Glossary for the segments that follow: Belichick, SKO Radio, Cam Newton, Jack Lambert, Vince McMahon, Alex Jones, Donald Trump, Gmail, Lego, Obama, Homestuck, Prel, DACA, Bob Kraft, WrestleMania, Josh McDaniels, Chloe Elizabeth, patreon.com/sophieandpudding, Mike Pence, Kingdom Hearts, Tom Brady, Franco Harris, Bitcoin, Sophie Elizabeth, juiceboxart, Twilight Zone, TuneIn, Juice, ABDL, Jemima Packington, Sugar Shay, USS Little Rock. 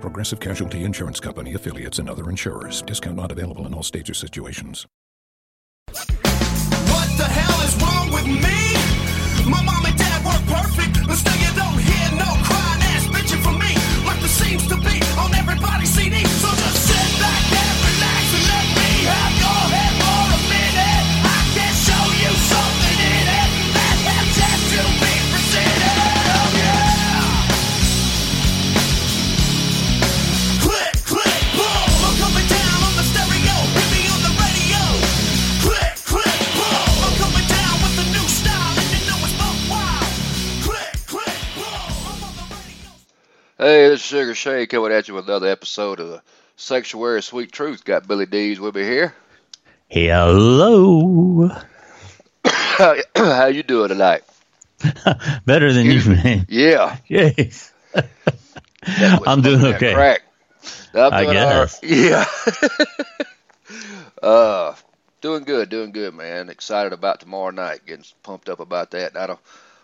Progressive Casualty Insurance Company, affiliates, and other insurers. Discount not available in all states or situations. What the hell is wrong with me? My mom and dad were perfect, but still you don't hear no crying ass bitching from me. Like there seems to be on everybody's CD. So just sit back and relax and let me have your head for a minute. I can show you something in it that has yet to be presented. Oh yeah! Hey, this is Sugar Shay coming at you with another episode of the Sanctuary of Sweet Truth. Got Billy Dees with me here. Hello. How you doing tonight? Better than you, man. Yeah. Jeez. I'm doing okay. Crack. I guess. Yeah. Doing good, man. Excited about tomorrow night. Getting pumped up about that. I don't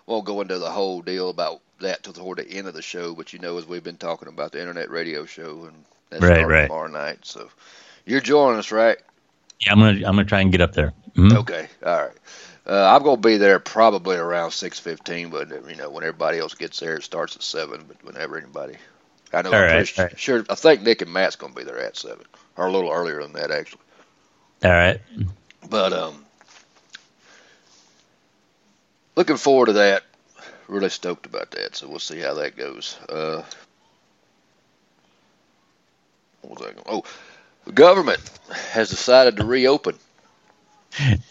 won't go into the whole deal about that till toward the end of the show, but you know, as we've been talking about the internet radio show, and that's right. Tomorrow night. So you're joining us, right? Yeah, I'm gonna try and get up there. Mm-hmm. Okay, all right. I'm gonna be there probably around 6:15, but you know, when everybody else gets there, it starts at 7. But whenever anybody, I know, sure. I think Nick and Matt's gonna be there at 7, or a little earlier than that, actually. All right. But looking forward to that. Really stoked about that, so we'll see how that goes. The government has decided to reopen.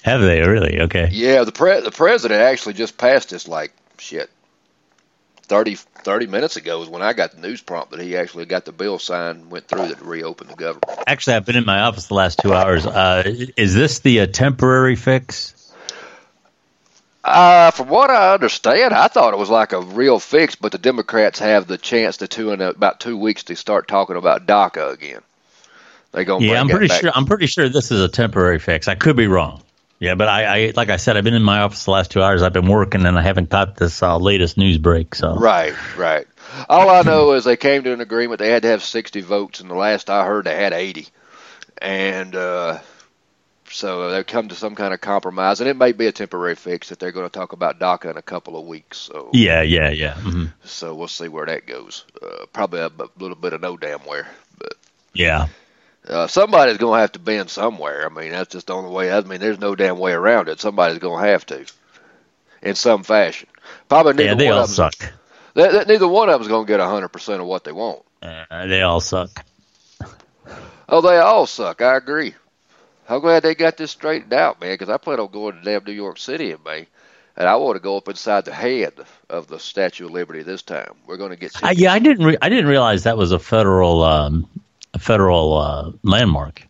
Have they really? Okay. Yeah, the president actually just passed this 30 minutes ago is when I got the news prompt that he actually got the bill signed, went through that to reopen the government. Actually, I've been in my office the last 2 hours. Is this the temporary fix? From what I understand, I thought it was like a real fix, but the Democrats have the chance in about 2 weeks to start talking about DACA again. I'm pretty sure this is a temporary fix. I could be wrong. Yeah, but I like I said, I've been in my office the last 2 hours. I've been working, and I haven't caught this latest news break. So right. All I know is they came to an agreement. They had to have 60 votes, and the last I heard, they had 80, and so they've come to some kind of compromise, and it may be a temporary fix that they're going to talk about DACA in a couple of weeks. So yeah. Mm-hmm. So we'll see where that goes. Probably a little bit of no damn where. But yeah, somebody's going to have to bend somewhere. I mean, that's just the only way. I mean, there's no damn way around it. Somebody's going to have to, in some fashion. Probably neither they one all of them, suck. Neither one of them's going to get 100% of what they want. They all suck. Oh, they all suck. I agree. I'm glad they got this straightened out, man, because I plan on going to damn New York City in May, and I want to go up inside the head of the Statue of Liberty this time. We're going to get tickets. I didn't realize that was a federal landmark.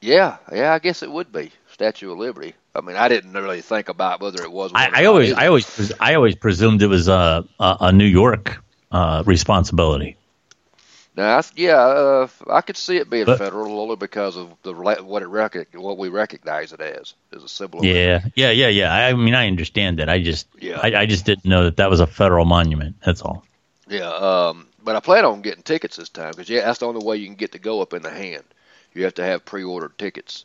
Yeah, I guess it would be Statue of Liberty. I mean, I didn't really think about whether it was. I always presumed it was a New York responsibility. Now, I could see it being federal only because of what we recognize it as a symbol of liberty. Yeah. I mean, I understand that. I just didn't know that was a federal monument. That's all. Yeah, but I plan on getting tickets this time because that's the only way you can get to go up in the hand. You have to have pre-ordered tickets,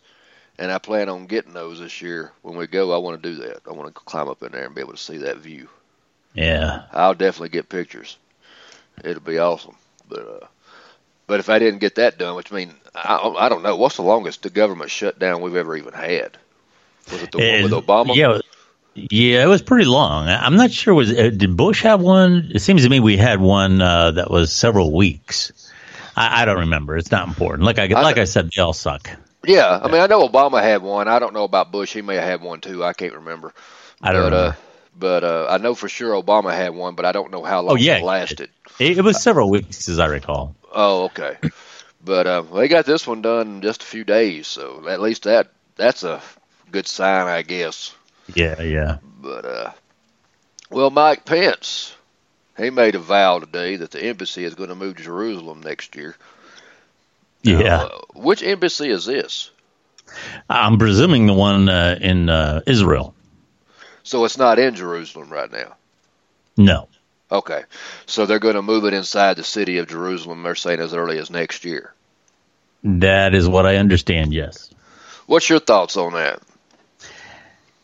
and I plan on getting those this year. When we go, I want to do that. I want to climb up in there and be able to see that view. Yeah, I'll definitely get pictures. It'll be awesome, but. But if I didn't get that done, which means I don't know, what's the longest the government shutdown we've ever even had? Was it the one with Obama? Yeah, it was pretty long. I'm not sure. Did Bush have one? It seems to me we had one that was several weeks. I don't remember. It's not important. Like I said, they all suck. Yeah, I mean, I know Obama had one. I don't know about Bush. He may have had one too. I can't remember. I don't remember. But I know for sure Obama had one, but I don't know how long it lasted. It was several weeks, as I recall. Oh, okay. But they got this one done in just a few days, so at least that's a good sign, I guess. Yeah. But, well, Mike Pence, he made a vow today that the embassy is going to move to Jerusalem next year. Yeah. Which embassy is this? I'm presuming the one in Israel. So it's not in Jerusalem right now? No. Okay. So they're going to move it inside the city of Jerusalem, they're saying, as early as next year. That is what I understand, yes. What's your thoughts on that?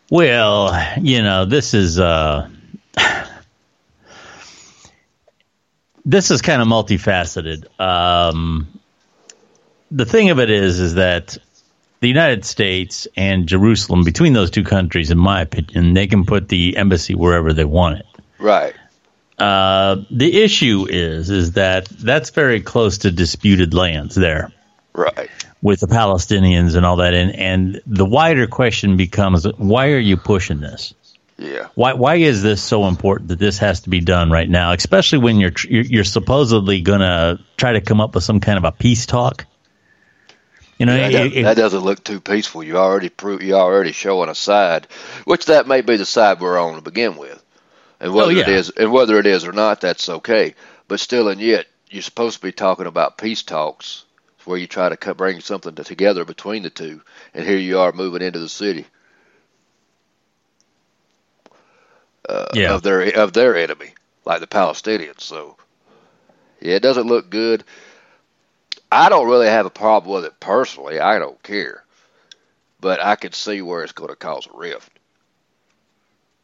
Well, you know, this is kind of multifaceted. The thing of it is that the United States and Jerusalem, between those two countries, in my opinion, they can put the embassy wherever they want it. Right. The issue is that that's very close to disputed lands there. Right. With the Palestinians and all that. And the wider question becomes, why are you pushing this? Yeah. Why is this so important that this has to be done right now, especially when you're supposedly going to try to come up with some kind of a peace talk? You know, that doesn't look too peaceful. You're already showing a side, which that may be the side we're on to begin with. And whether it is or not, that's okay. But still and yet, you're supposed to be talking about peace talks, where you try to bring something together between the two, and here you are moving into the city of their enemy, like the Palestinians. So, yeah, it doesn't look good. I don't really have a problem with it personally. I don't care. But I can see where it's going to cause a rift.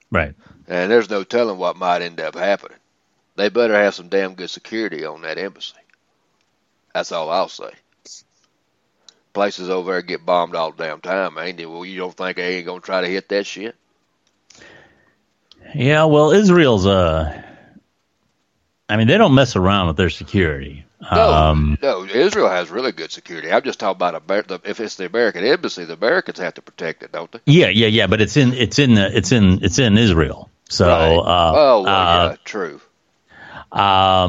Right. And there's no telling what might end up happening. They better have some damn good security on that embassy. That's all I'll say. Places over there get bombed all the damn time, ain't they? Well, you don't think they ain't going to try to hit that shit? Yeah, well, Israel's, they don't mess around with their security. No, Israel has really good security. I'm just talking about if it's the American embassy, the Americans have to protect it, don't they? Yeah, but it's in Israel. So, right. Yeah, true. I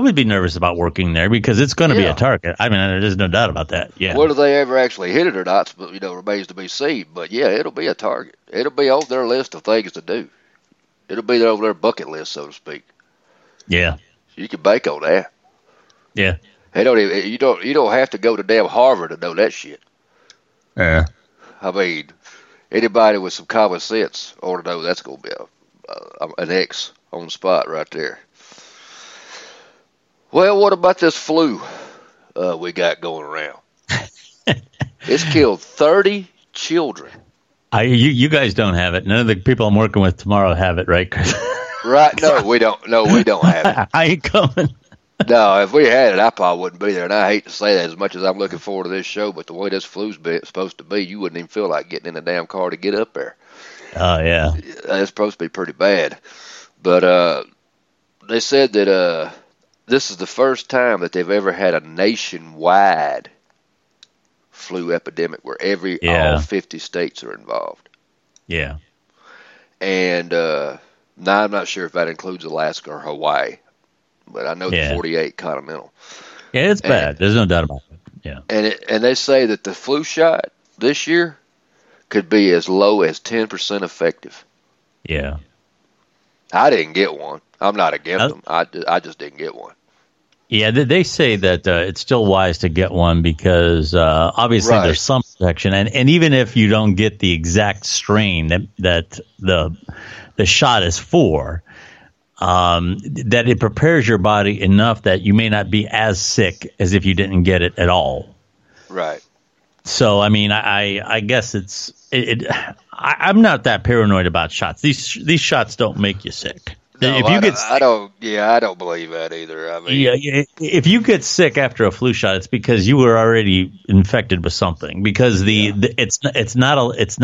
would be nervous about working there because it's going to be a target. I mean, there's no doubt about that. Yeah. Whether they ever actually hit it or not, remains to be seen. But yeah, it'll be a target. It'll be on their list of things to do. It'll be on their bucket list, so to speak. Yeah. You can bank on that. Yeah. They don't even, you don't have to go to damn Harvard to know that shit. Yeah. I mean, anybody with some common sense ought to know that's going to be an X on the spot right there. Well, what about this flu we got going around? It's killed 30 children. You guys don't have it. None of the people I'm working with tomorrow have it, right, Chris? Right? No, we don't. No, we don't have it. I ain't coming. No, if we had it, I probably wouldn't be there. And I hate to say that as much as I'm looking forward to this show, but the way this flu's supposed to be, you wouldn't even feel like getting in the damn car to get up there. Oh, yeah. It's supposed to be pretty bad. But they said that this is the first time that they've ever had a nationwide flu epidemic where all 50 states are involved. Yeah. And now I'm not sure if that includes Alaska or Hawaii, but I know the 48 continental. Yeah, it's bad. There's no doubt about it. Yeah. And they say that the flu shot this year could be as low as 10% effective. Yeah. I didn't get one. I'm not against them. I just didn't get one. Yeah, they say that it's still wise to get one because obviously there's some protection, and even if you don't get the exact strain that the shot is for, that it prepares your body enough that you may not be as sick as if you didn't get it at all. Right. So, I mean, I guess I'm not that paranoid about shots. These shots don't make you sick. No, if you get sick, I don't believe that either. I mean, yeah, if you get sick after a flu shot, it's because you were already infected with something. Because it's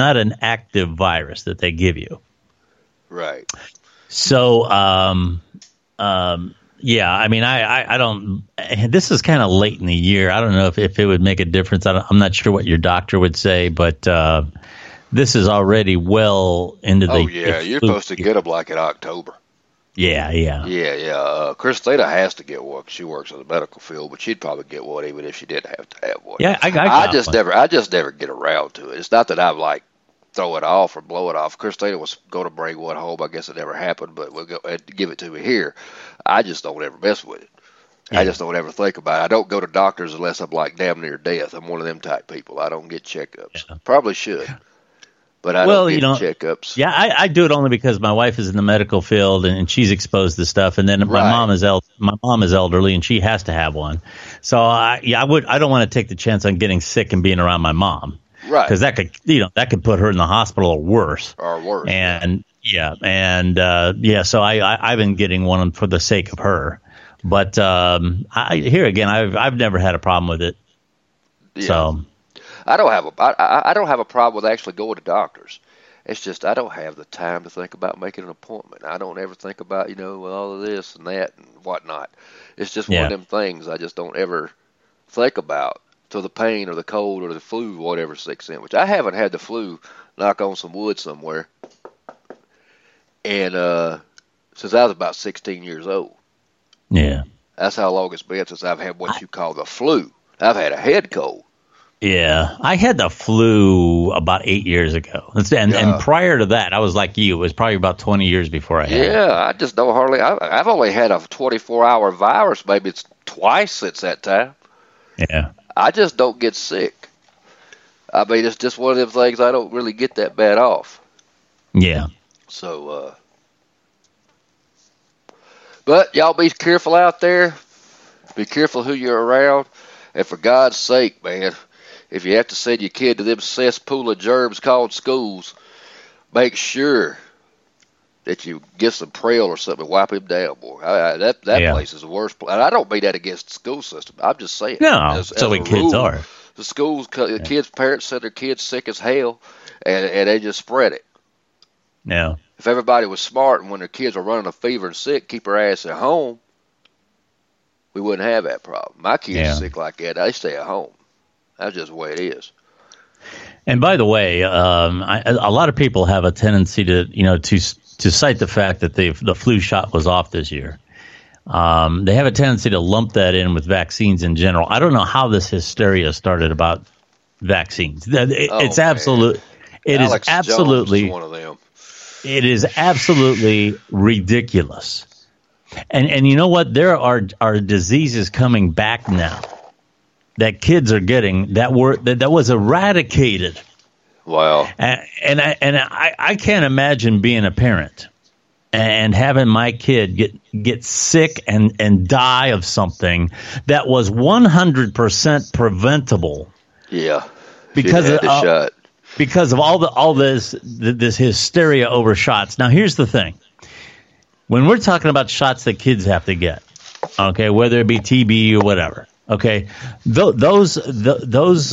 not an active virus that they give you, right? So, yeah, I mean, I don't. This is kind of late in the year. I don't know if it would make a difference. I'm not sure what your doctor would say, but. This is already well into the. Oh yeah, you're supposed to get them like in October. Yeah. Christina has to get one. She works in the medical field, but she'd probably get one even if she didn't have to have one. Yeah, I just never get around to it. It's not that I'm like throw it off or blow it off. Christina was going to bring one home. I guess it never happened, but we'll go and give it to me here. I just don't ever mess with it. Yeah. I just don't ever think about it. I don't go to doctors unless I'm like damn near death. I'm one of them type people. I don't get checkups. Yeah. Probably should. But I don't get checkups. Yeah, I do it only because my wife is in the medical field and she's exposed to stuff, and then my mom is elderly and she has to have one. So I don't want to take the chance on getting sick and being around my mom, right? Because that could put her in the hospital or worse. And so I've been getting one for the sake of her, but I've never had a problem with it, yeah. So. I don't have a problem with actually going to doctors. It's just I don't have the time to think about making an appointment. I don't ever think about, all of this and that and whatnot. It's just one of them things I just don't ever think about till the pain or the cold or the flu, whatever, sticks in. Which I haven't had the flu, knock on some wood somewhere, and since I was about 16 years old. Yeah. That's how long it's been since I've had what you call the flu. I've had a head cold. Yeah, I had the flu about 8 years ago, and prior to that, I was like you. It was probably about 20 years before I had it. Yeah, I just don't hardly. I've only had a 24-hour virus, maybe it's twice since that time. Yeah, I just don't get sick. I mean, it's just one of them things I don't really get that bad off. Yeah. So, but y'all be careful out there. Be careful who you're around, and for God's sake, man. If you have to send your kid to them cesspool of germs called schools, make sure that you get some Prel or something and wipe him down, boy. That place is the worst place. And I don't mean that against the school system. I'm just saying. No, so the kids are. The schools, the kids' parents send their kids sick as hell, and they just spread it. No. If everybody was smart and when their kids are running a fever and sick, keep their ass at home, we wouldn't have that problem. My kids are sick like that. They stay at home. That's just the way it is. And by the way, a lot of people have a tendency to, to cite the fact that the flu shot was off this year. They have a tendency to lump that in with vaccines in general. I don't know how this hysteria started about vaccines. Alex Jones is one of them. It is absolutely ridiculous. And you know what? There are diseases coming back now that kids are getting that was eradicated. Wow. And I can't imagine being a parent and having my kid get sick and die of something that was 100% preventable. Yeah. Because of all this hysteria over shots. Now here's the thing. When we're talking about shots that kids have to get, okay, whether it be TB or whatever, okay, those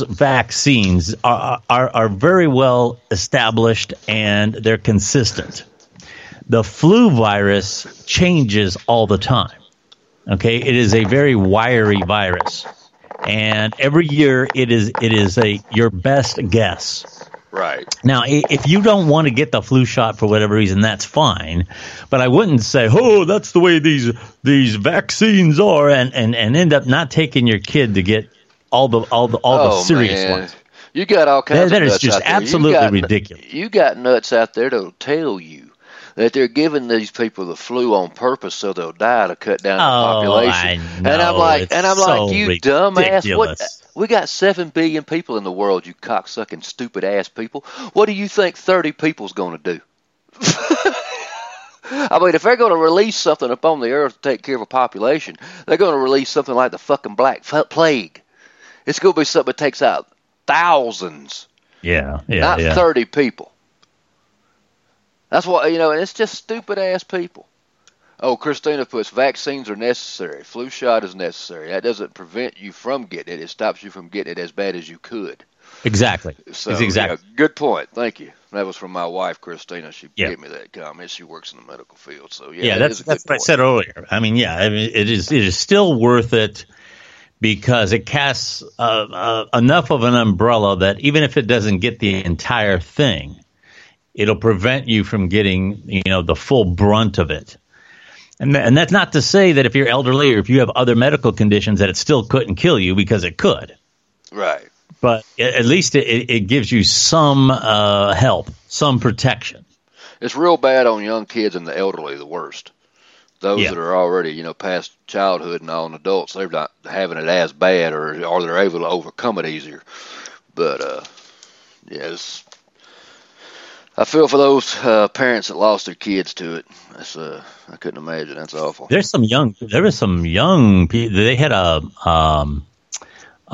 vaccines are very well established and they're consistent. The flu virus changes all the time. Okay, it is a very wiry virus, and every year it is your best guess. Right. Now, if you don't want to get the flu shot for whatever reason, that's fine. But I wouldn't say, oh, that's the way these vaccines are, and end up not taking your kid to get all the serious ones. You got all kinds of nuts out there. That is just absolutely ridiculous. You got nuts out there that'll tell you that they're giving these people the flu on purpose so they'll die to cut down the population. I know. And I'm like, you dumbass, what? We got 7 billion people in the world, you cocksucking, stupid ass people. What do you think 30 people's going to do? I mean, if they're going to release something upon the earth to take care of a population, they're going to release something like the fucking Black Plague. It's going to be something that takes out thousands. Not 30 people. That's what, and it's just stupid ass people. Oh, Christina puts, vaccines are necessary. Flu shot is necessary. That doesn't prevent you from getting it. It stops you from getting it as bad as you could. Exactly. So, exactly. Yeah, good point. Thank you. That was from my wife, Christina. She gave me that comment. She works in the medical field. So, yeah, that's what I said earlier. I mean, yeah, I mean, it is still worth it because it casts enough of an umbrella that even if it doesn't get the entire thing, it'll prevent you from getting, you know, the full brunt of it. And that's not to say that if you're elderly or if you have other medical conditions that it still couldn't kill you, because it could. Right. But at least it gives you some help, some protection. It's real bad on young kids and the elderly, the worst. Those that are already, you know, past childhood and on adults, they're not having it as bad, or they're able to overcome it easier. But, I feel for those parents that lost their kids to it. That's I couldn't imagine. That's awful. There were some young people. They had a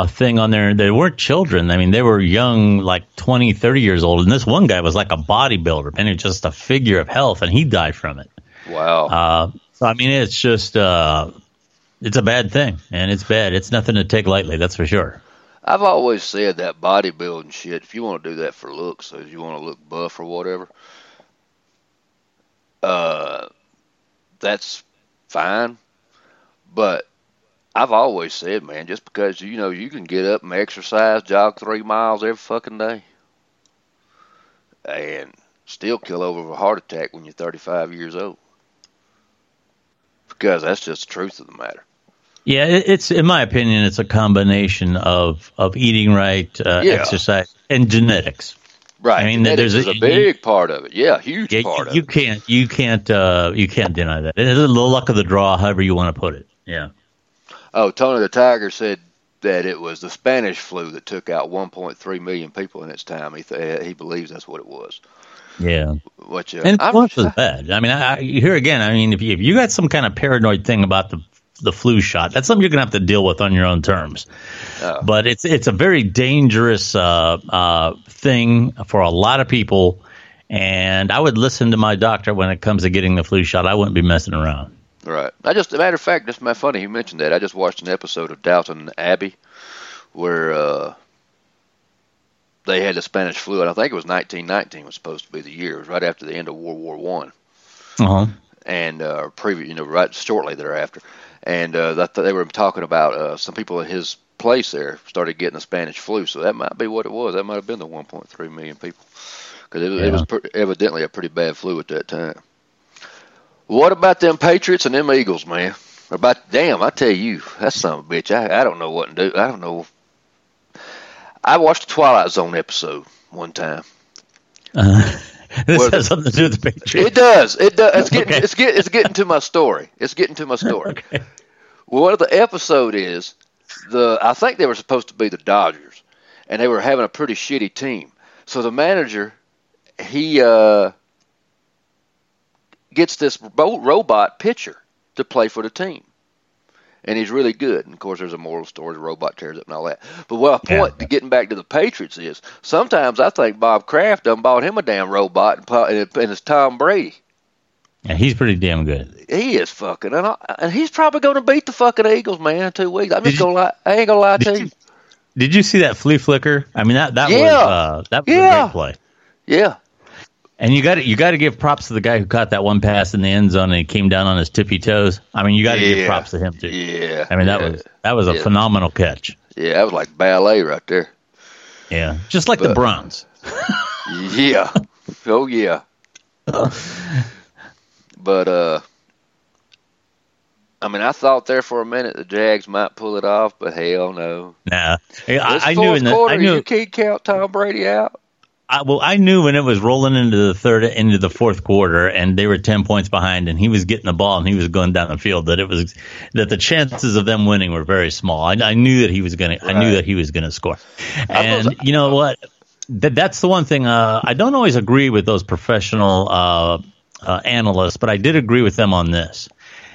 thing on there. They weren't children. I mean, they were young, like 20, 30 years old. And this one guy was like a bodybuilder, and it was just a figure of health, and he died from it. Wow. So I mean, it's just it's a bad thing, and it's bad. It's nothing to take lightly. That's for sure. I've always said that bodybuilding shit, if you want to do that for looks, so if you want to look buff or whatever, that's fine. But I've always said, man, just because, you know, you can get up and exercise, jog 3 miles every fucking day, and still kill over a heart attack when you're 35 years old. Because that's just the truth of the matter. Yeah, it's in my opinion, it's a combination of eating right, exercise, and genetics. Right. I mean, genetics there's a big part of it. Yeah, huge part of it. You can't deny that. It's the luck of the draw, however you want to put it. Yeah. Oh, Tony the Tiger said that it was the Spanish flu that took out 1.3 million people in its time. He believes that's what it was. Yeah. Which, and it was bad. I mean, here again, I mean, if you got some kind of paranoid thing about the flu shot, that's something you're going to have to deal with on your own terms. Oh. But it's a very dangerous thing for a lot of people, and I would listen to my doctor when it comes to getting the flu shot. I wouldn't be messing around. Right. As a matter of fact, that's my funny you mentioned that. I just watched an episode of Downton Abbey where they had the Spanish flu, and I think it was 1919 was supposed to be the year. It was right after the end of World War I. Uh-huh. And right shortly thereafter. And they were talking about some people at his place there started getting the Spanish flu. So that might be what it was. That might have been the 1.3 million people. Because it was evidently a pretty bad flu at that time. What about them Patriots and them Eagles, man? Damn, I tell you, that son of a bitch. I don't know what to do. I don't know. I watched the Twilight Zone episode one time. This has something to do with the Patriots. It does. It's getting to my story. Okay. Well, what the episode is, I think they were supposed to be the Dodgers, and they were having a pretty shitty team. So the manager, he gets this robot pitcher to play for the team, and he's really good. And of course, there's a moral story: the robot tears up and all that. But my point to getting back to the Patriots is sometimes I think Bob Kraft done bought him a damn robot, and it's Tom Brady. Yeah, he's pretty damn good. He is fucking, and he's probably going to beat the fucking Eagles, man, in 2 weeks. I ain't gonna lie to you. Did you see that flea flicker? I mean, that was a great play. Yeah. And you got to give props to the guy who caught that one pass in the end zone and he came down on his tippy toes. I mean, you got to give props to him too. Yeah. I mean, that was a phenomenal catch. Yeah, that was like ballet right there. Yeah, just like the Browns. Yeah. Oh yeah. But I mean, I thought there for a minute the Jags might pull it off, but hell no. Nah. I knew in the fourth quarter you can't count Tom Brady out. I knew when it was rolling into the fourth quarter, and they were 10 points behind, and he was getting the ball, and he was going down the field. That the chances of them winning were very small. I knew that he was going. Right. I knew that he was going to score. And you know what? That's the one thing. I don't always agree with those professional analysts, but I did agree with them on this,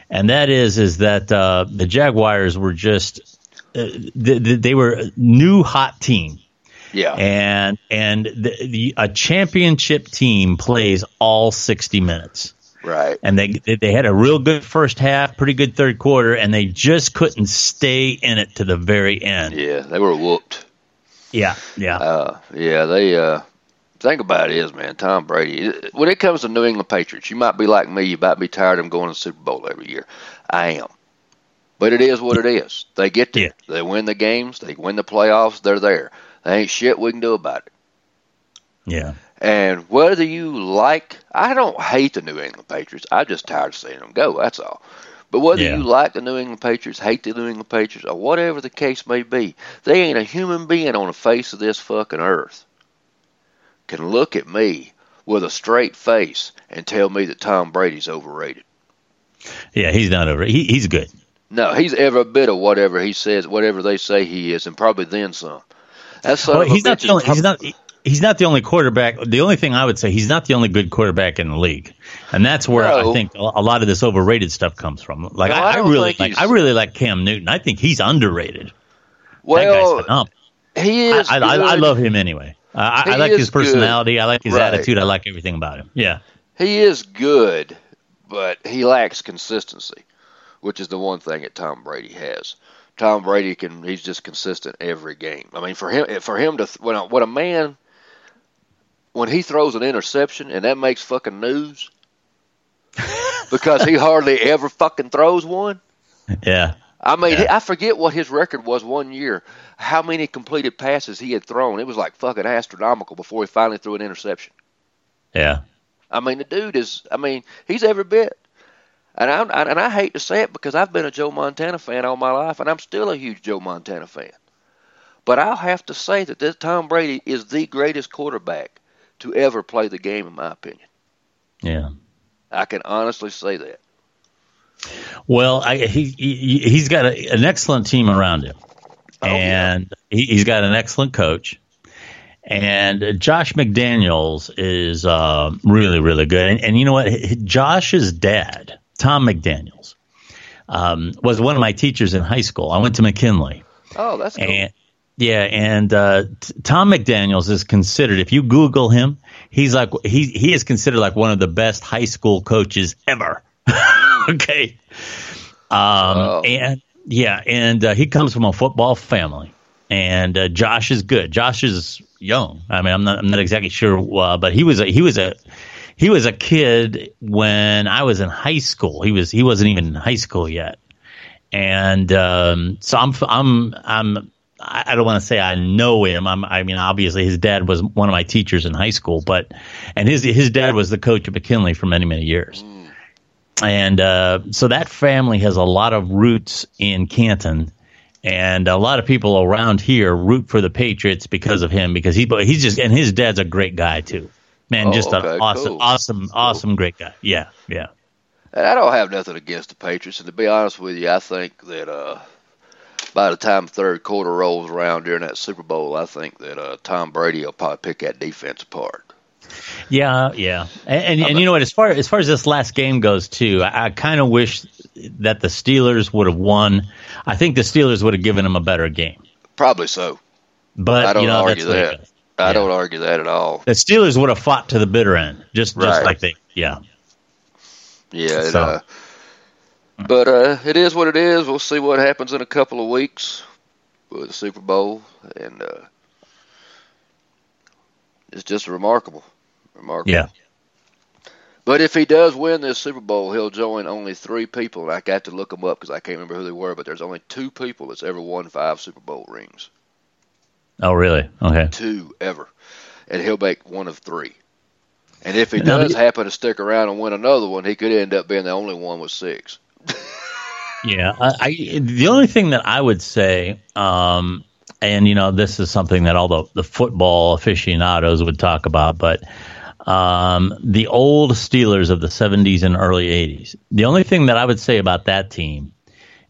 and that is that the Jaguars were just they were a new hot team. Yeah, and a championship team plays all 60 minutes. Right. And they had a real good first half, pretty good third quarter, and they just couldn't stay in it to the very end. Yeah, they were whooped. Yeah, yeah. Think about it is, man, Tom Brady, when it comes to New England Patriots, you might be like me, you might be tired of them going to the Super Bowl every year. I am. But it is what it is. They get there. Yeah. They win the games. They win the playoffs. They're there. There ain't shit we can do about it. Yeah. And whether you like – I don't hate the New England Patriots. I'm just tired of seeing them go. That's all. But whether you like the New England Patriots, hate the New England Patriots, or whatever the case may be, they ain't a human being on the face of this fucking earth can look at me with a straight face and tell me that Tom Brady's overrated. Yeah, he's not overrated. He's good. No, he's every bit of whatever he says, whatever they say he is, and probably then some. That's he's not the only quarterback. The only thing I would say, he's not the only good quarterback in the league, and that's where I think a lot of this overrated stuff comes from. Like no, I really like Cam Newton. I think he's underrated. Well, that guy's phenomenal. He is. I love him anyway. I like his personality. Good. I like his attitude. I like everything about him. Yeah. He is good, but he lacks consistency, which is the one thing that Tom Brady has. Tom Brady he's just consistent every game. I mean, for him to when he throws an interception and that makes fucking news because he hardly ever fucking throws one. Yeah. I mean, I forget what his record was one year, how many completed passes he had thrown. It was like fucking astronomical before he finally threw an interception. Yeah. I mean, the dude he's every bit. And I hate to say it because I've been a Joe Montana fan all my life, and I'm still a huge Joe Montana fan. But I'll have to say that this Tom Brady is the greatest quarterback to ever play the game, in my opinion. Yeah. I can honestly say that. Well, he's got an excellent team around him, and he's got an excellent coach. And Josh McDaniels is really, really good. And you know what? Josh's dad, Tom McDaniels, was one of my teachers in high school. I went to McKinley. Oh, that's cool. And Tom McDaniels is considered, if you Google him, he's like he is considered like one of the best high school coaches ever. Okay. And he comes from a football family, and Josh is good. Josh is young. I mean, I'm not exactly sure, but he was a kid when I was in high school. He wasn't even in high school yet, and so I'm I don't want to say I know him. I mean, obviously, his dad was one of my teachers in high school, and his dad was the coach of McKinley for many, many years. And so that family has a lot of roots in Canton, and a lot of people around here root for the Patriots because of him. Because he's his dad's a great guy too, man. An awesome, great guy. Yeah, yeah. And I don't have nothing against the Patriots, and to be honest with you, I think that by the time third quarter rolls around during that Super Bowl, I think that Tom Brady will probably pick that defense apart. Yeah, and you know what? As far as this last game goes, too, I kind of wish that the Steelers would have won. I think the Steelers would have given them a better game. Probably so, but I don't argue that. I don't argue that at all. The Steelers would have fought to the bitter end, just like they. Yeah. So. But it is what it is. We'll see what happens in a couple of weeks with the Super Bowl, and it's just remarkable. Yeah. But if he does win this Super Bowl, he'll join only three people. And I got to look them up because I can't remember who they were, but there's only two people that's ever won 5 Super Bowl rings. Oh, really? Okay. 2 ever. And he'll make one of 3. And if he does happen to stick around and win another one, he could end up being the only one with 6. Yeah. The only thing that I would say, and, you know, this is something that all the football aficionados would talk about, but the old Steelers of the 70s and early 80s, the only thing that I would say about that team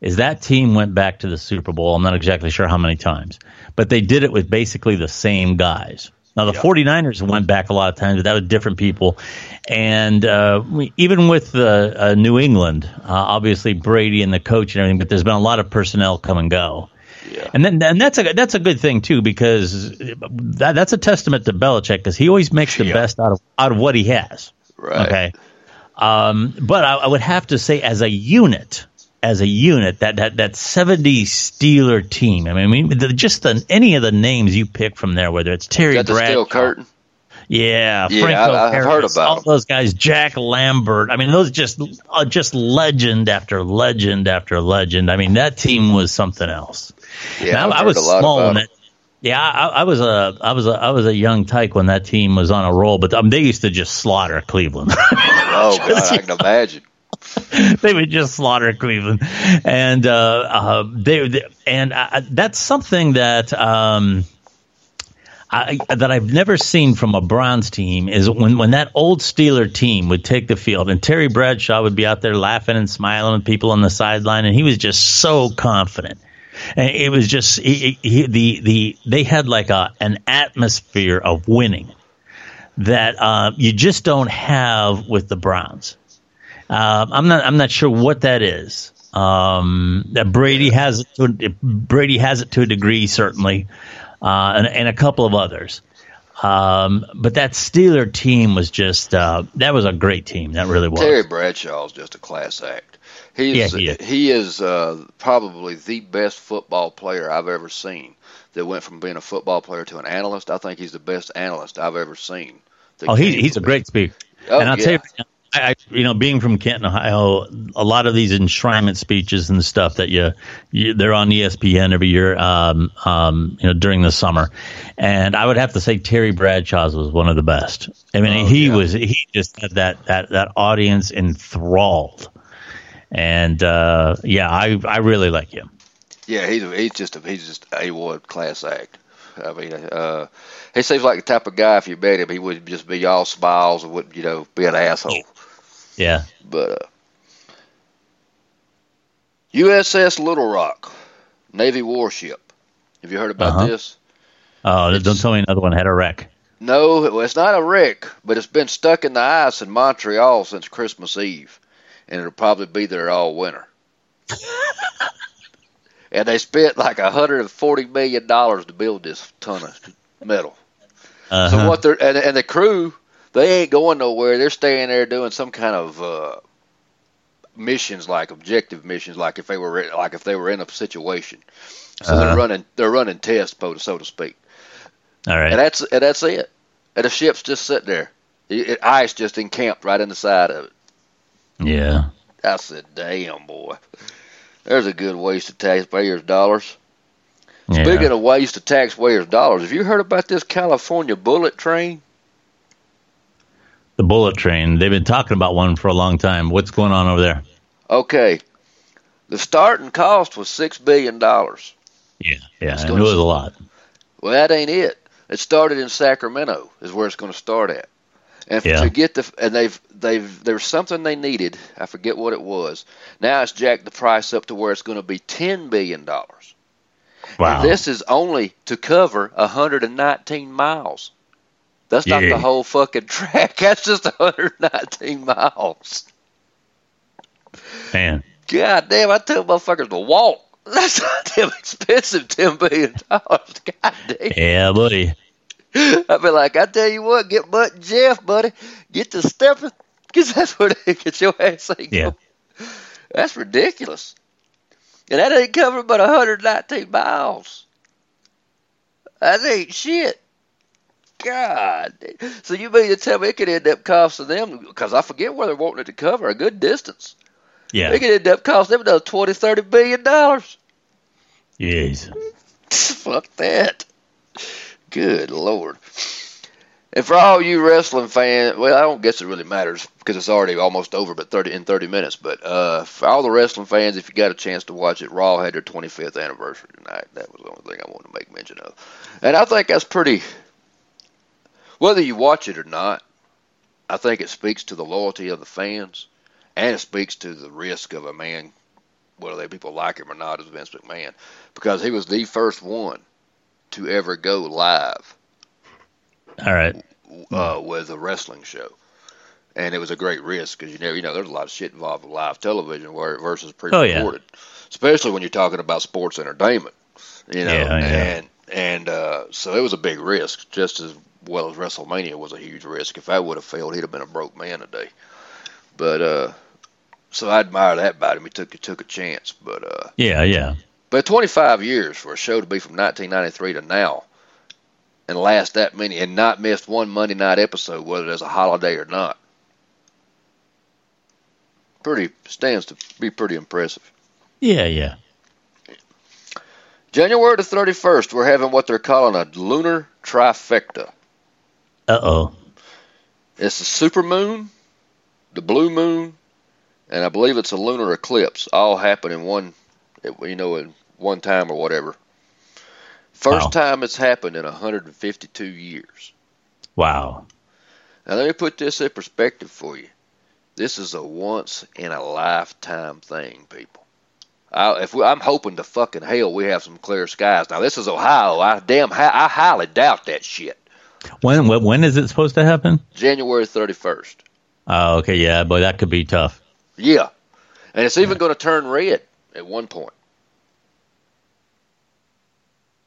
is that team went back to the Super Bowl. I'm not exactly sure how many times, but they did it with basically the same guys. Now, the 49ers went back a lot of times, but that was different people. And even with New England, obviously Brady and the coach and everything, but there's been a lot of personnel come and go. Yeah. And that's a good thing too, because that's a testament to Belichick, because he always makes the best out of what he has. Right. Okay. But I would have to say as a unit, that 70 Steeler team. I mean, just any of the names you pick from there, whether it's Terry Bradshaw. The steel curtain. Yeah, Franco Harris, I've heard about all those guys, Jack Lambert. I mean, those just legend after legend after legend. I mean, that team was something else. Yeah, I was small on it. Yeah, I was a young tyke when that team was on a roll, but they used to just slaughter Cleveland. Oh, God, I can imagine. They would just slaughter Cleveland, and that's something that. That I've never seen from a Browns team is when that old Steeler team would take the field and Terry Bradshaw would be out there laughing and smiling at people on the sideline, and he was just so confident. And it was just they had like an atmosphere of winning that you just don't have with the Browns. I'm not sure what that is. That Brady has it to a degree, certainly. And a couple of others. But that Steeler team was just that was a great team. That really was. Terry Bradshaw is just a class act. He is probably the best football player I've ever seen that went from being a football player to an analyst. I think he's the best analyst I've ever seen. He's a great speaker. Oh, and I'll tell you right now, I being from Canton, Ohio, a lot of these enshrinement speeches and stuff that they're on ESPN every year, during the summer. And I would have to say Terry Bradshaw's was one of the best. I mean, he just had that audience enthralled. And I really like him. Yeah, he's just A-word class act. I mean, he seems like the type of guy. If you met him, he would just be all smiles and wouldn't, be an asshole. Yeah. But USS Little Rock, Navy warship. Have you heard about this? Oh, don't tell me another one had a wreck. No, it's not a wreck, but it's been stuck in the ice in Montreal since Christmas Eve, and it'll probably be there all winter. And they spent like $140 million to build this ton of metal. Uh-huh. So what they're and the crew, they ain't going nowhere. They're staying there doing some kind of missions, like objective missions, like if they were in a situation. So they're running tests, so to speak. All right. And that's it. And the ship's just sitting there. Ice just encamped right in the side of it. Yeah. I said, damn, boy. There's a good waste of taxpayers' dollars. Yeah. Speaking of waste of taxpayers' dollars, have you heard about this California bullet train? The bullet train. They've been talking about one for a long time. What's going on over there? Okay. The starting cost was $6 billion. Yeah, it was a lot. Well, that ain't it. It started in Sacramento is where it's going to start at. And to get there's something they needed. I forget what it was. Now it's jacked the price up to where it's going to be $10 billion. Wow! And this is only to cover 119 miles. That's not the whole fucking track. That's just 119 miles. Man, God damn! I tell motherfuckers to walk. That's not damn expensive. $10 billion. God damn. Yeah, buddy. I'd be like, I tell you what, get Butt and Jeff, buddy. Get to stepping, because that's where they get your ass. Yeah. That's ridiculous. And that ain't covering but 119 miles. That ain't shit. God. So you mean to tell me it could end up costing them, because I forget where they're wanting it to cover, a good distance. Yeah. It could end up costing them another $20, $30 billion. Yes. Fuck that. Good Lord. And for all you wrestling fans, well, I don't guess it really matters because it's already almost over, but 30 minutes. But for all the wrestling fans, if you got a chance to watch it, Raw had their 25th anniversary tonight. That was the only thing I wanted to make mention of. And I think that's pretty, whether you watch it or not, I think it speaks to the loyalty of the fans, and it speaks to the risk of a man, whether people like him or not, is Vince McMahon, because he was the first one to ever go live. All right. With a wrestling show. And it was a great risk because there's a lot of shit involved with live television versus pre-recorded. Oh, yeah. Especially when you're talking about sports entertainment. So it was a big risk, just as well as WrestleMania was a huge risk. If I would have failed, he'd have been a broke man today. But so I admire that about him. He took a chance. But yeah. But 25 years for a show to be from 1993 to now and last that many and not miss one Monday night episode, whether there's a holiday or not, stands to be pretty impressive. Yeah. January the 31st, we're having what they're calling a lunar trifecta. Uh-oh. It's the supermoon, the blue moon, and I believe it's a lunar eclipse, all happen in one time or whatever. First time it's happened in 152 years. Wow. Now let me put this in perspective for you. This is a once-in-a-lifetime thing, people. I'm hoping to fucking hell we have some clear skies. Now, this is Ohio. I highly doubt that shit. When is it supposed to happen? January 31st. Oh, okay, yeah, but that could be tough. Yeah, and it's even going to turn red at one point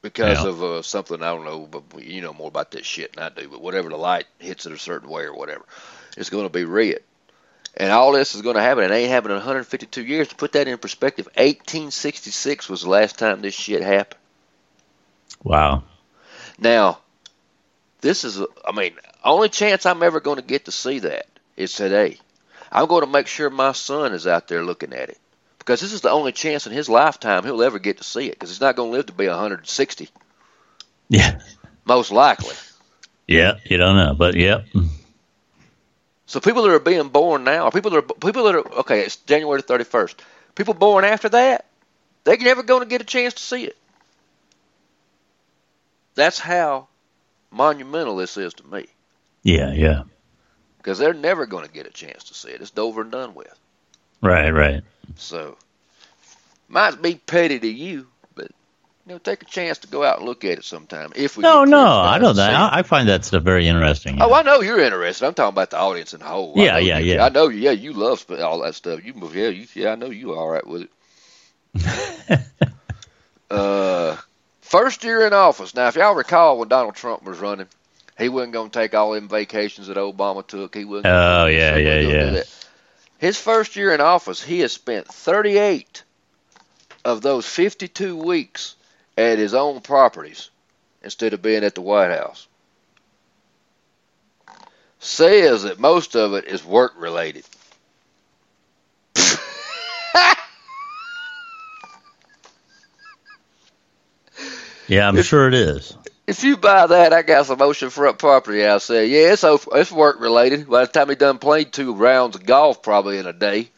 because of something, I don't know, but you know more about this shit than I do, but whatever, the light hits it a certain way or whatever, it's going to be red. And all this is going to happen. It ain't happened in 152 years. To put that in perspective, 1866 was the last time this shit happened. Wow. Now, this is, only chance I'm ever going to get to see that is today. I'm going to make sure my son is out there looking at it. Because this is the only chance in his lifetime he'll ever get to see it. Because he's not going to live to be 160. Yeah. Most likely. Yeah, you don't know, but yeah. So people that are being born now, okay, it's January 31st. People born after that, they're never going to get a chance to see it. That's how monumental this is to me. Yeah. Because they're never going to get a chance to see it. It's over and done with. Right. So, might be petty to you, but take a chance to go out and look at it sometime. I don't know. I find that stuff very interesting. Oh, yeah. I know you're interested. I'm talking about the audience in the whole. Yeah. I know. Yeah, you love all that stuff. I know you're all right with it. First year in office. Now, if y'all recall when Donald Trump was running, he wasn't going to take all them vacations that Obama took. He wasn't. Oh, yeah. His first year in office, he has spent 38 of those 52 weeks at his own properties instead of being at the White House. Says that most of it is work-related. Yeah, I'm sure it is. If you buy that, I got some oceanfront property out there. Yeah, it's work related. By the time he done played 2 rounds of golf probably in a day.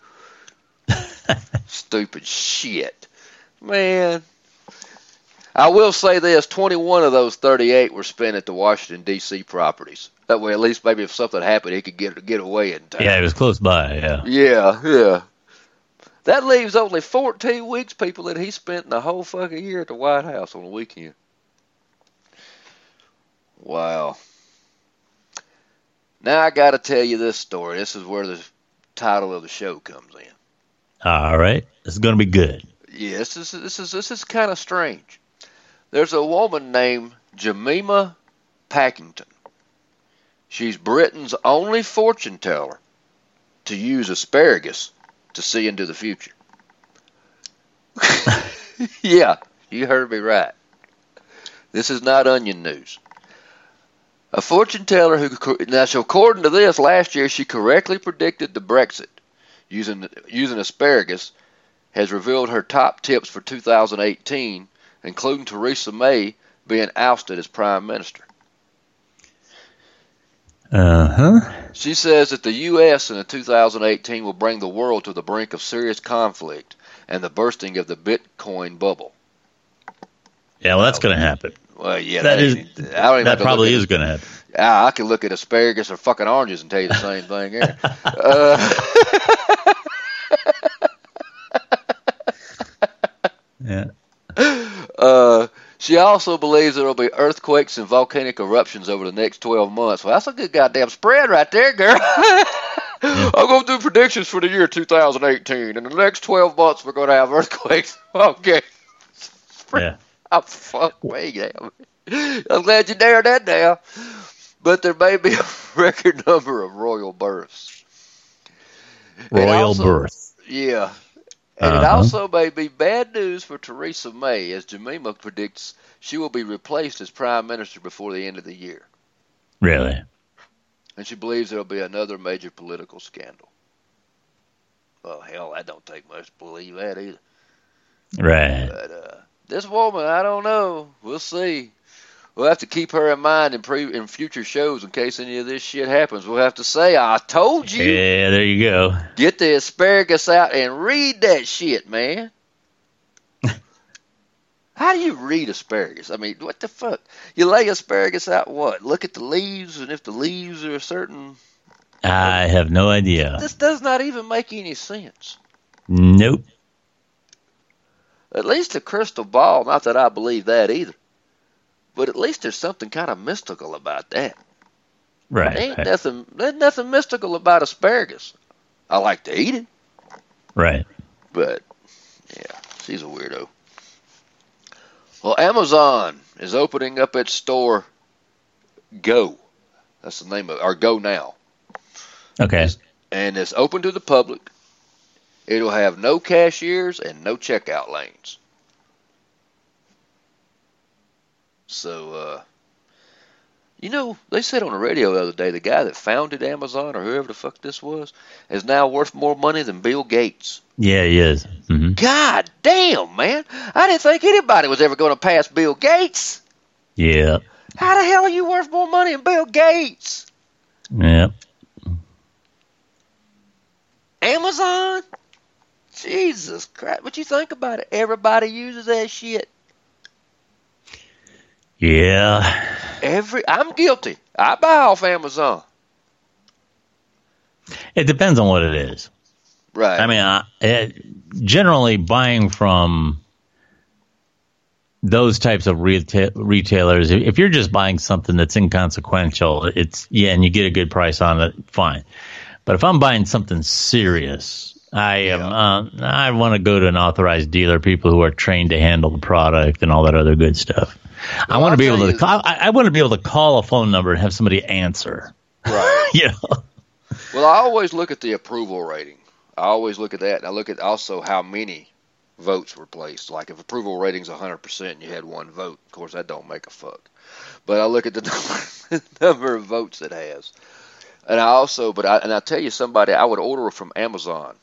Stupid shit. Man. I will say this, 21 of those 38 were spent at the Washington, D.C. properties. That way, at least maybe if something happened, he could get away in time. Yeah, it was close by, yeah. Yeah. That leaves only 14 weeks, people, that he spent the whole fucking year at the White House on the weekend. Wow. Now I got to tell you this story. This is where the title of the show comes in. All right. This is going to be good. Yeah, this is kind of strange. There's a woman named Jemima Packington. She's Britain's only fortune teller to use asparagus to see into the future. Yeah, you heard me right. This is not onion news. A fortune teller according to this, last year she correctly predicted the Brexit using asparagus, has revealed her top tips for 2018, including Theresa May being ousted as prime minister. She says that the U.S. in the 2018 will bring the world to the brink of serious conflict and the bursting of the Bitcoin bubble. Yeah, well, that's going to happen. Well, yeah, that probably is going to happen. I can look at asparagus or fucking oranges and tell you the same thing. Yeah. She also believes there will be earthquakes and volcanic eruptions over the next 12 months. Well, that's a good goddamn spread right there, girl. Yeah. I'm going to do predictions for the year 2018. In the next 12 months, we're going to have earthquakes. Okay. Yeah. I'm fucking way down. I'm glad you narrowed that down. But there may be a record number of royal births. Royal birth. Yeah. And it also may be bad news for Theresa May, as Jemima predicts she will be replaced as prime minister before the end of the year. Really? And she believes there will be another major political scandal. Well, hell, I don't take much to believe that either. Right. But this woman, I don't know. We'll see. We'll have to keep her in mind in future shows in case any of this shit happens. We'll have to say, I told you. Yeah, there you go. Get the asparagus out and read that shit, man. How do you read asparagus? I mean, what the fuck? You lay asparagus out what? Look at the leaves, and if the leaves are a certain... I have no idea. This does not even make any sense. Nope. At least a crystal ball, not that I believe that either. But at least there's something kind of mystical about that. Right. There's nothing mystical about asparagus. I like to eat it. Right. But, yeah, she's a weirdo. Well, Amazon is opening up its store, Go. That's the name of it, or Go Now. Okay. And it's open to the public. It'll have no cashiers and no checkout lanes. So, you know, they said on the radio the other day, the guy that founded Amazon or whoever the fuck this was is now worth more money than Bill Gates. Yeah, he is. Mm-hmm. God damn, man. I didn't think anybody was ever going to pass Bill Gates. Yeah. How the hell are you worth more money than Bill Gates? Yeah. Amazon? Jesus Christ. What you think about it? Everybody uses that shit. Yeah. I'm guilty. I buy off Amazon. It depends on what it is. Right. I mean, generally buying from those types of retailers, if you're just buying something that's inconsequential, and you get a good price on it, fine. But if I'm buying something serious, I want to go to an authorized dealer, people who are trained to handle the product and all that other good stuff. Well, I want to be able to call, I want to be able to call a phone number and have somebody answer. Right. You know? Well, I always look at the approval rating. I always look at that, and I look at also how many votes were placed. Like if approval rating's 100% and you had one vote, of course that don't make a fuck. But I look at the number of votes it has. And I also, I tell you somebody, I would order from Amazon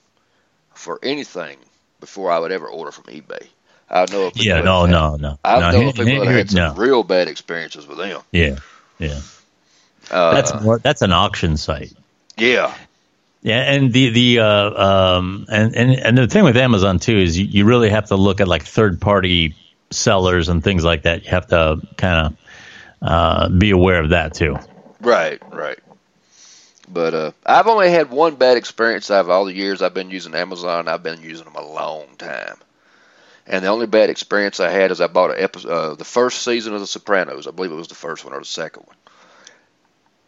for anything before I would ever order from eBay. I know if I know people that had some real bad experiences with them. Yeah, yeah. That's an auction site. Yeah, yeah. And the thing with Amazon too is you really have to look at like third party sellers and things like that. You have to kind of be aware of that too. Right, right. But I've only had one bad experience out of all the years I've been using Amazon. I've been using them a long time. And the only bad experience I had is I bought the first season of The Sopranos. I believe it was the first one or the second one.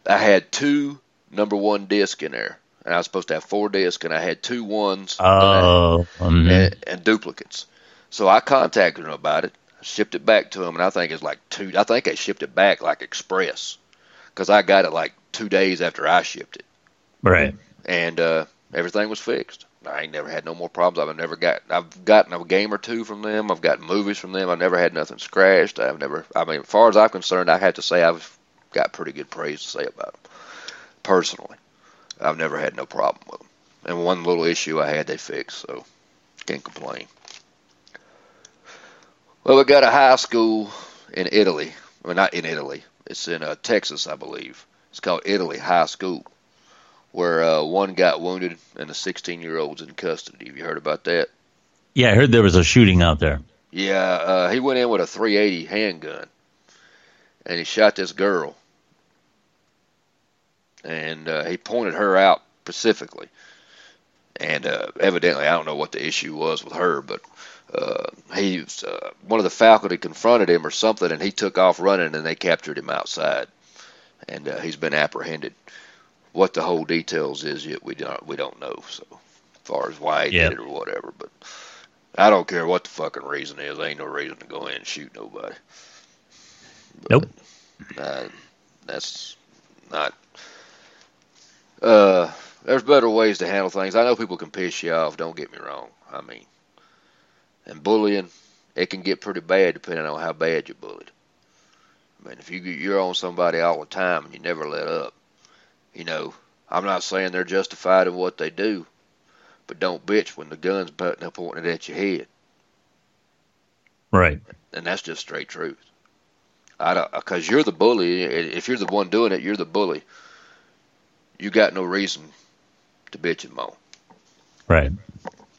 I had 2 number 1 discs in there. And I was supposed to have 4 discs, and I had 2 ones and duplicates. So I contacted them about it, shipped it back to them, and I think it's like I think they shipped it back like express because I got it like 2 days after I shipped it. Right. And everything was fixed. I ain't never had no more problems. I've gotten a game or two from them. I've gotten movies from them. I've never had nothing scratched. I mean, as far as I'm concerned, I have to say I've got pretty good praise to say about them. Personally, I've never had no problem with them. And one little issue I had, they fixed, so can't complain. Well, we got a high school in Italy. Well, not in Italy. It's in Texas, I believe. It's called Italy High School, where one got wounded and the 16-year-old's in custody. Have you heard about that? Yeah, I heard there was a shooting out there. Yeah, he went in with a .380 handgun, and he shot this girl, and he pointed her out specifically. And evidently, I don't know what the issue was with her, but one of the faculty confronted him or something, and he took off running, and they captured him outside, and he's been apprehended. What the whole details is yet we don't know. So as far as why he did it or whatever, but I don't care what the fucking reason is. There ain't no reason to go in and shoot nobody. But, nope. That's not. there's better ways to handle things. I know people can piss you off, don't get me wrong. I mean, and bullying, it can get pretty bad depending on how bad you're bullied. I mean, if you're on somebody all the time and you never let up, you know, I'm not saying they're justified in what they do, but don't bitch when the gun's pointing at your head. Right. And that's just straight truth. Because you're the bully. If you're the one doing it, you're the bully. You got no reason to bitch and moan. Right.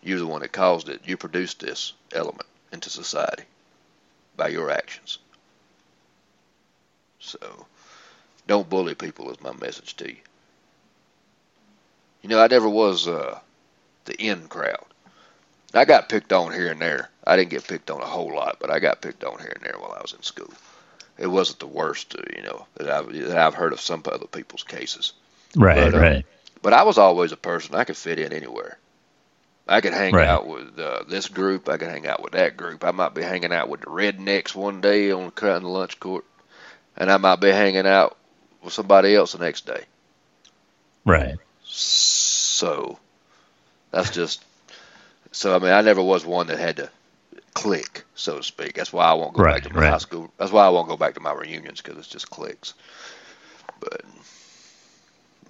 You're the one that caused it. You produced this element into society by your actions. So, don't bully people is my message to you. You know, I never was the in crowd. I got picked on here and there. I didn't get picked on a whole lot, but I got picked on here and there while I was in school. It wasn't the worst, you know, that I've heard of some other people's cases. Right, but, right. But I was always a person. I could fit in anywhere. I could hang out with this group. I could hang out with that group. I might be hanging out with the rednecks one day on the lunch court, and I might be hanging out with somebody else the next day. Right. So that's just – so, I mean, I never was one that had to click, so to speak. That's why I won't go back to my high school. That's why I won't go back to my reunions, because it's just clicks. But –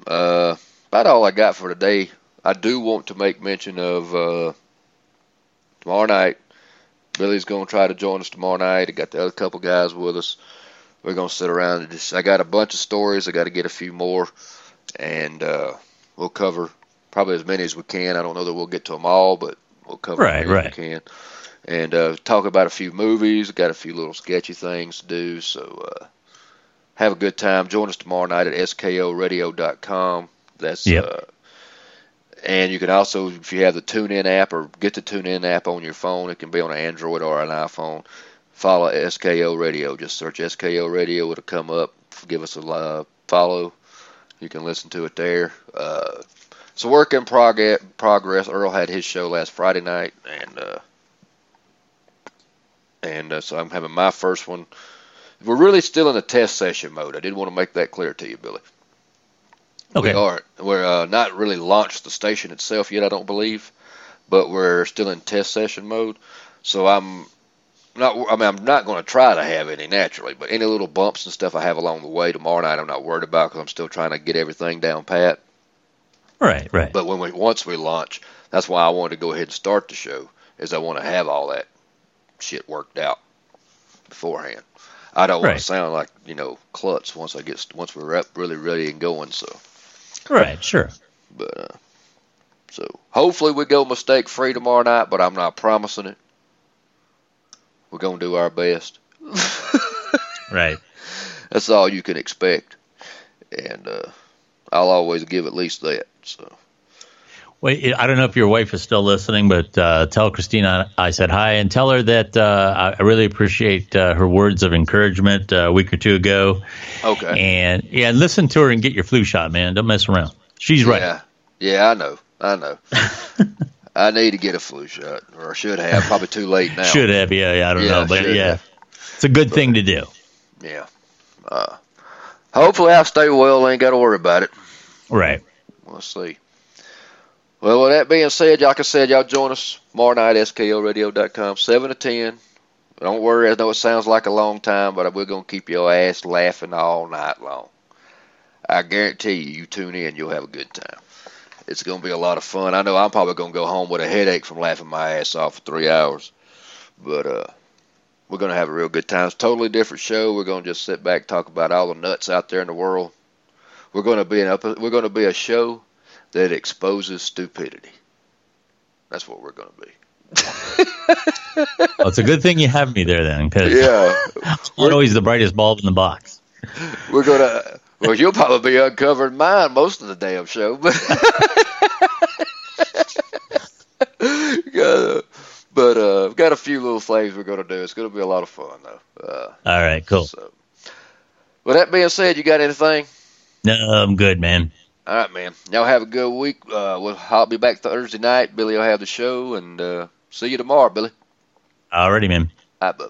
about all I got for today. I do want to make mention of tomorrow night. Billy's going to try to join us tomorrow night. I got the other couple guys with us. We're going to sit around and I got a bunch of stories. I got to get a few more, and we'll cover probably as many as we can. I don't know that we'll get to them all, but we'll cover as we can, and talk about a few movies. Got a few little sketchy things to do, so. Have a good time. Join us tomorrow night at skoradio.com. That's and you can also, if you have the TuneIn app or get the TuneIn app on your phone, it can be on an Android or an iPhone. Follow SKO Radio. Just search SKO Radio. It'll come up. Give us a follow. You can listen to it there. It's a work in progress. Earl had his show last Friday night, and so I'm having my first one. We're really still in a test session mode. I did want to make that clear to you, Billy. Okay. We're not really launched the station itself yet, I don't believe, but we're still in test session mode. So I'm not going to try to have any naturally, but any little bumps and stuff I have along the way tomorrow night, I'm not worried about because I'm still trying to get everything down pat. Right. But once we launch, that's why I wanted to go ahead and start the show, is I want to have all that shit worked out beforehand. I don't want to sound like, you know, klutz once we're up really ready and going. So, sure. But so hopefully we go mistake free tomorrow night, but I'm not promising it. We're gonna do our best. Right. That's all you can expect, and I'll always give at least that. So. Wait, I don't know if your wife is still listening, but tell Christina I said hi, and tell her that I really appreciate her words of encouragement a week or two ago. Okay. And listen to her and get your flu shot, man. Don't mess around. She's right. Yeah, I know. I need to get a flu shot, or should have. Probably too late now. Should have, I don't know, but it's a good thing to do. Yeah. Hopefully I'll stay well. I ain't got to worry about it. Right. We'll see. Well, with that being said, like I said, y'all join us tomorrow night at skoradio.com, 7 to 10. Don't worry, I know it sounds like a long time, but we're going to keep your ass laughing all night long. I guarantee you tune in, you'll have a good time. It's going to be a lot of fun. I know I'm probably going to go home with a headache from laughing my ass off for 3 hours, but we're going to have a real good time. It's a totally different show. We're going to just sit back and talk about all the nuts out there in the world. We're going to be a show that exposes stupidity. That's what we're going to be. Well, it's a good thing you have me there then, because I'm always the brightest bulb in the box. We're going to... Well, you'll probably be uncovering mine most of the damn show. But we've got a few little things we're going to do. It's going to be a lot of fun, though. All right, cool. So, with that being said, you got anything? No, I'm good, man. All right, man. Y'all have a good week. I'll be back Thursday night. Billy will have the show, and see you tomorrow, Billy. Alrighty, man. All right, bud.